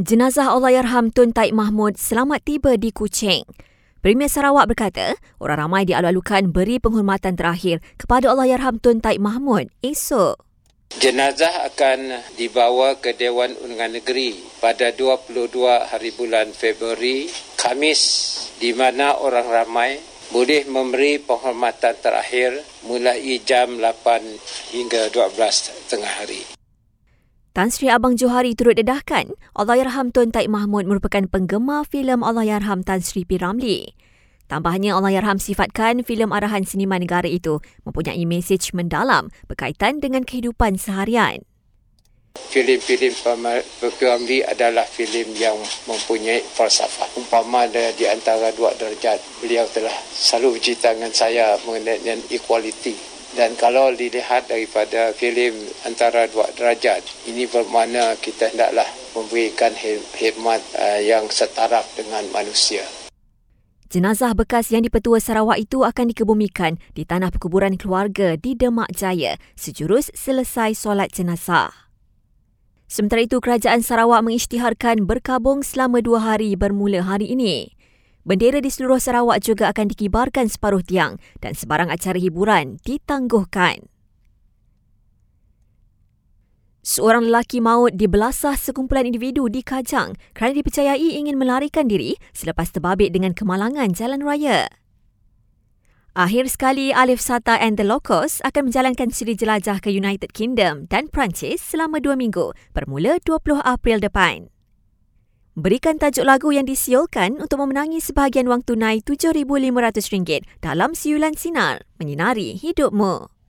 Jenazah Allahyarham Tun Taib Mahmud selamat tiba di Kuching. Premier Sarawak berkata, orang ramai dialu-alukan beri penghormatan terakhir kepada Allahyarham Tun Taib Mahmud esok. Jenazah akan dibawa ke Dewan Undangan Negeri pada 22 hari bulan Februari, Khamis, di mana orang ramai boleh memberi penghormatan terakhir mulai jam 8 hingga 12 tengah hari. Tan Sri Abang Johari turut dedahkan Allahyarham Tun Taib Mahmud merupakan penggemar filem Allahyarham Tan Sri P. Ramlee. Tambahnya, Allahyarham sifatkan filem arahan seniman negara itu mempunyai mesej mendalam berkaitan dengan kehidupan seharian. Filem-filem P. Ramlee adalah filem yang mempunyai falsafah. Umpama di antara dua darjat, beliau telah selalu bercerita dengan saya mengenai equality. Dan kalau dilihat daripada filem Antara Dua Darjat, ini bermakna kita hendaklah memberikan khidmat yang setaraf dengan manusia. Jenazah bekas yang dipetua Sarawak itu akan dikebumikan di tanah perkuburan keluarga di Demak Jaya sejurus selesai solat jenazah. Sementara itu, kerajaan Sarawak mengisytiharkan berkabung selama 2 hari bermula hari ini. Bendera di seluruh Sarawak juga akan dikibarkan separuh tiang dan sebarang acara hiburan ditangguhkan. Seorang lelaki maut dibelasah sekumpulan individu di Kajang kerana dipercayai ingin melarikan diri selepas terbabit dengan kemalangan jalan raya. Akhir sekali, Alif Sata and the Locos akan menjalankan siri jelajah ke United Kingdom dan Perancis selama 2 minggu bermula 20 April depan. Berikan tajuk lagu yang disiolkan untuk memenangi sebahagian wang tunai RM7,500 dalam siulan sinar menyinari hidupmu.